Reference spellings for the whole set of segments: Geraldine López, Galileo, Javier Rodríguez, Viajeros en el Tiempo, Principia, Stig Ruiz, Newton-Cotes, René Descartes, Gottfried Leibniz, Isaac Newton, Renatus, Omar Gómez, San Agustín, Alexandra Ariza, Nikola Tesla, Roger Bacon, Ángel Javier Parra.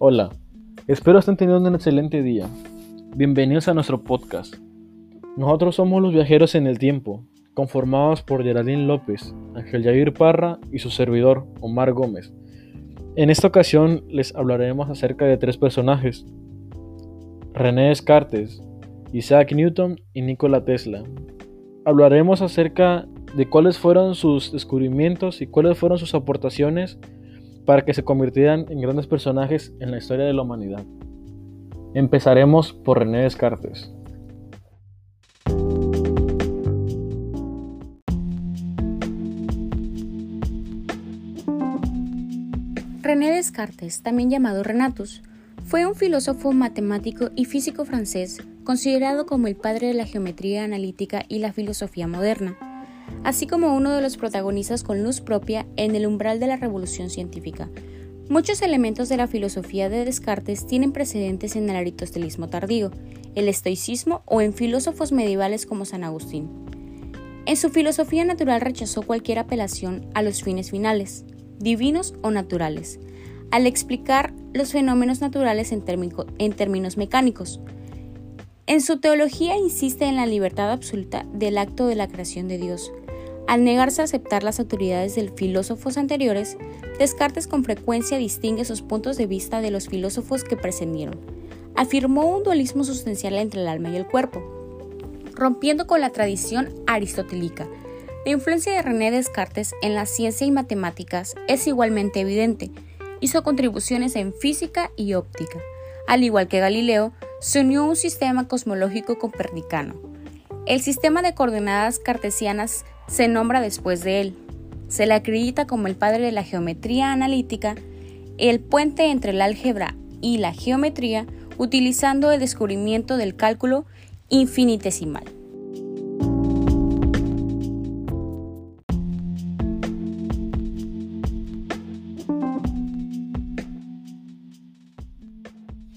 Hola, espero estén teniendo un excelente día. Bienvenidos a nuestro podcast. Nosotros somos los Viajeros en el Tiempo, conformados por Geraldine López, Ángel Javier Parra y su servidor, Omar Gómez. En esta ocasión les hablaremos acerca de tres personajes: René Descartes, Isaac Newton y Nikola Tesla. Hablaremos acerca de cuáles fueron sus descubrimientos y cuáles fueron sus aportaciones para que se convirtieran en grandes personajes en la historia de la humanidad. Empezaremos por René Descartes. René Descartes, también llamado Renatus, fue un filósofo, matemático y físico francés considerado como el padre de la geometría analítica y la filosofía moderna, así como uno de los protagonistas con luz propia en el umbral de la revolución científica. Muchos elementos de la filosofía de Descartes tienen precedentes en el aristotelismo tardío, el estoicismo o en filósofos medievales como San Agustín. En su filosofía natural rechazó cualquier apelación a los fines finales, divinos o naturales, al explicar los fenómenos naturales en términos mecánicos. En su teología insiste en la libertad absoluta del acto de la creación de Dios. Al negarse a aceptar las autoridades de filósofos anteriores, Descartes con frecuencia distingue sus puntos de vista de los filósofos que precedieron. Afirmó un dualismo sustancial entre el alma y el cuerpo, rompiendo con la tradición aristotélica. La influencia de René Descartes en la ciencia y matemáticas es igualmente evidente. Hizo contribuciones en física y óptica. Al igual que Galileo, se unió a un sistema cosmológico copernicano. El sistema de coordenadas cartesianas se nombra después de él. Se le acredita como el padre de la geometría analítica, el puente entre el álgebra y la geometría, utilizando el descubrimiento del cálculo infinitesimal.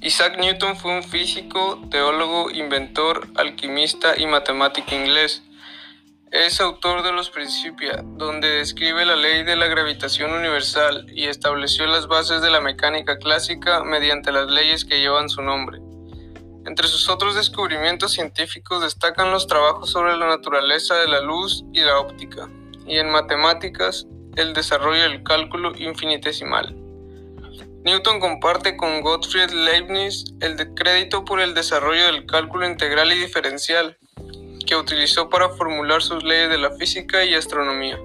Isaac Newton fue un físico, teólogo, inventor, alquimista y matemático inglés. Es autor de los Principia, donde describe la ley de la gravitación universal y estableció las bases de la mecánica clásica mediante las leyes que llevan su nombre. Entre sus otros descubrimientos científicos destacan los trabajos sobre la naturaleza de la luz y la óptica, y en matemáticas, el desarrollo del cálculo infinitesimal. Newton comparte con Gottfried Leibniz el crédito por el desarrollo del cálculo integral y diferencial, que utilizó para formular sus leyes de la física y astronomía.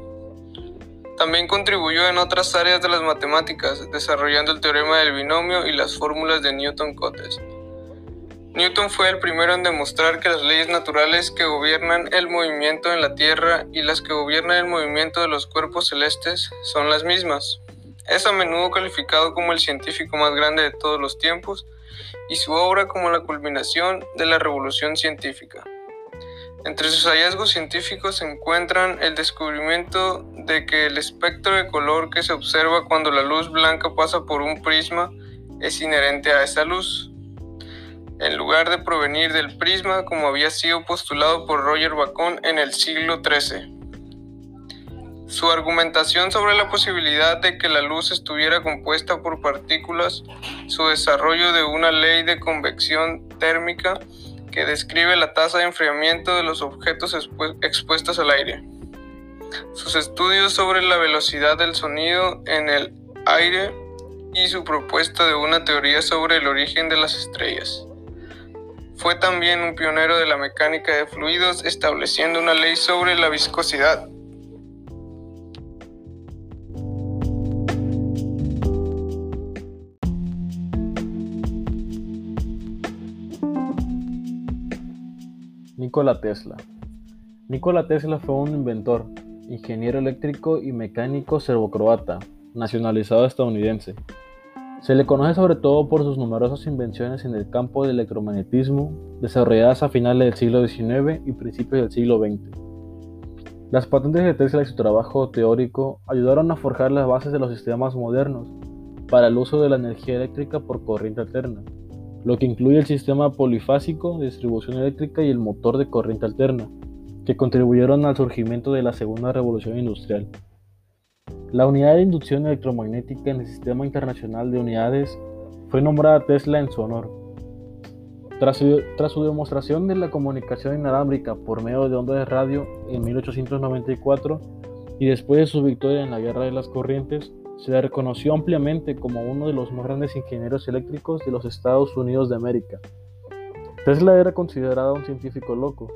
También contribuyó en otras áreas de las matemáticas, desarrollando el teorema del binomio y las fórmulas de Newton-Cotes. Newton fue el primero en demostrar que las leyes naturales que gobiernan el movimiento en la Tierra y las que gobiernan el movimiento de los cuerpos celestes son las mismas. Es a menudo calificado como el científico más grande de todos los tiempos y su obra como la culminación de la revolución científica. Entre sus hallazgos científicos se encuentran el descubrimiento de que el espectro de color que se observa cuando la luz blanca pasa por un prisma es inherente a esa luz, en lugar de provenir del prisma como había sido postulado por Roger Bacon en el siglo XIII. Su argumentación sobre la posibilidad de que la luz estuviera compuesta por partículas, su desarrollo de una ley de convección térmica que describe la tasa de enfriamiento de los objetos expuestos al aire, sus estudios sobre la velocidad del sonido en el aire y su propuesta de una teoría sobre el origen de las estrellas. Fue también un pionero de la mecánica de fluidos, estableciendo una ley sobre la viscosidad. Nikola Tesla. Nikola Tesla fue un inventor, ingeniero eléctrico y mecánico serbocroata, nacionalizado estadounidense. Se le conoce sobre todo por sus numerosas invenciones en el campo del electromagnetismo, desarrolladas a finales del siglo XIX y principios del siglo XX. Las patentes de Tesla y su trabajo teórico ayudaron a forjar las bases de los sistemas modernos para el uso de la energía eléctrica por corriente alterna, lo que incluye el sistema polifásico de distribución eléctrica y el motor de corriente alterna, que contribuyeron al surgimiento de la segunda revolución industrial. La unidad de inducción electromagnética en el Sistema Internacional de Unidades fue nombrada Tesla en su honor. Tras su demostración de la comunicación inalámbrica por medio de ondas de radio en 1894 y después de su victoria en la Guerra de las Corrientes, se le reconoció ampliamente como uno de los más grandes ingenieros eléctricos de los Estados Unidos de América. Tesla era considerado un científico loco.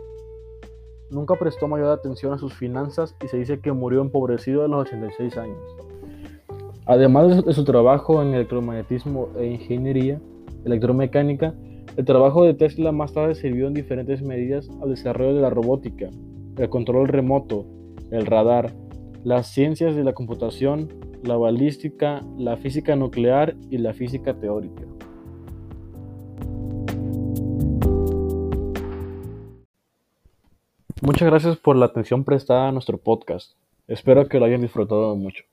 Nunca prestó mayor atención a sus finanzas y se dice que murió empobrecido a los 86 años. Además de su trabajo en electromagnetismo e ingeniería electromecánica, el trabajo de Tesla más tarde sirvió en diferentes medidas al desarrollo de la robótica, el control remoto, el radar, las ciencias de la computación, la balística, la física nuclear y la física teórica. Muchas gracias por la atención prestada a nuestro podcast. Espero que lo hayan disfrutado mucho.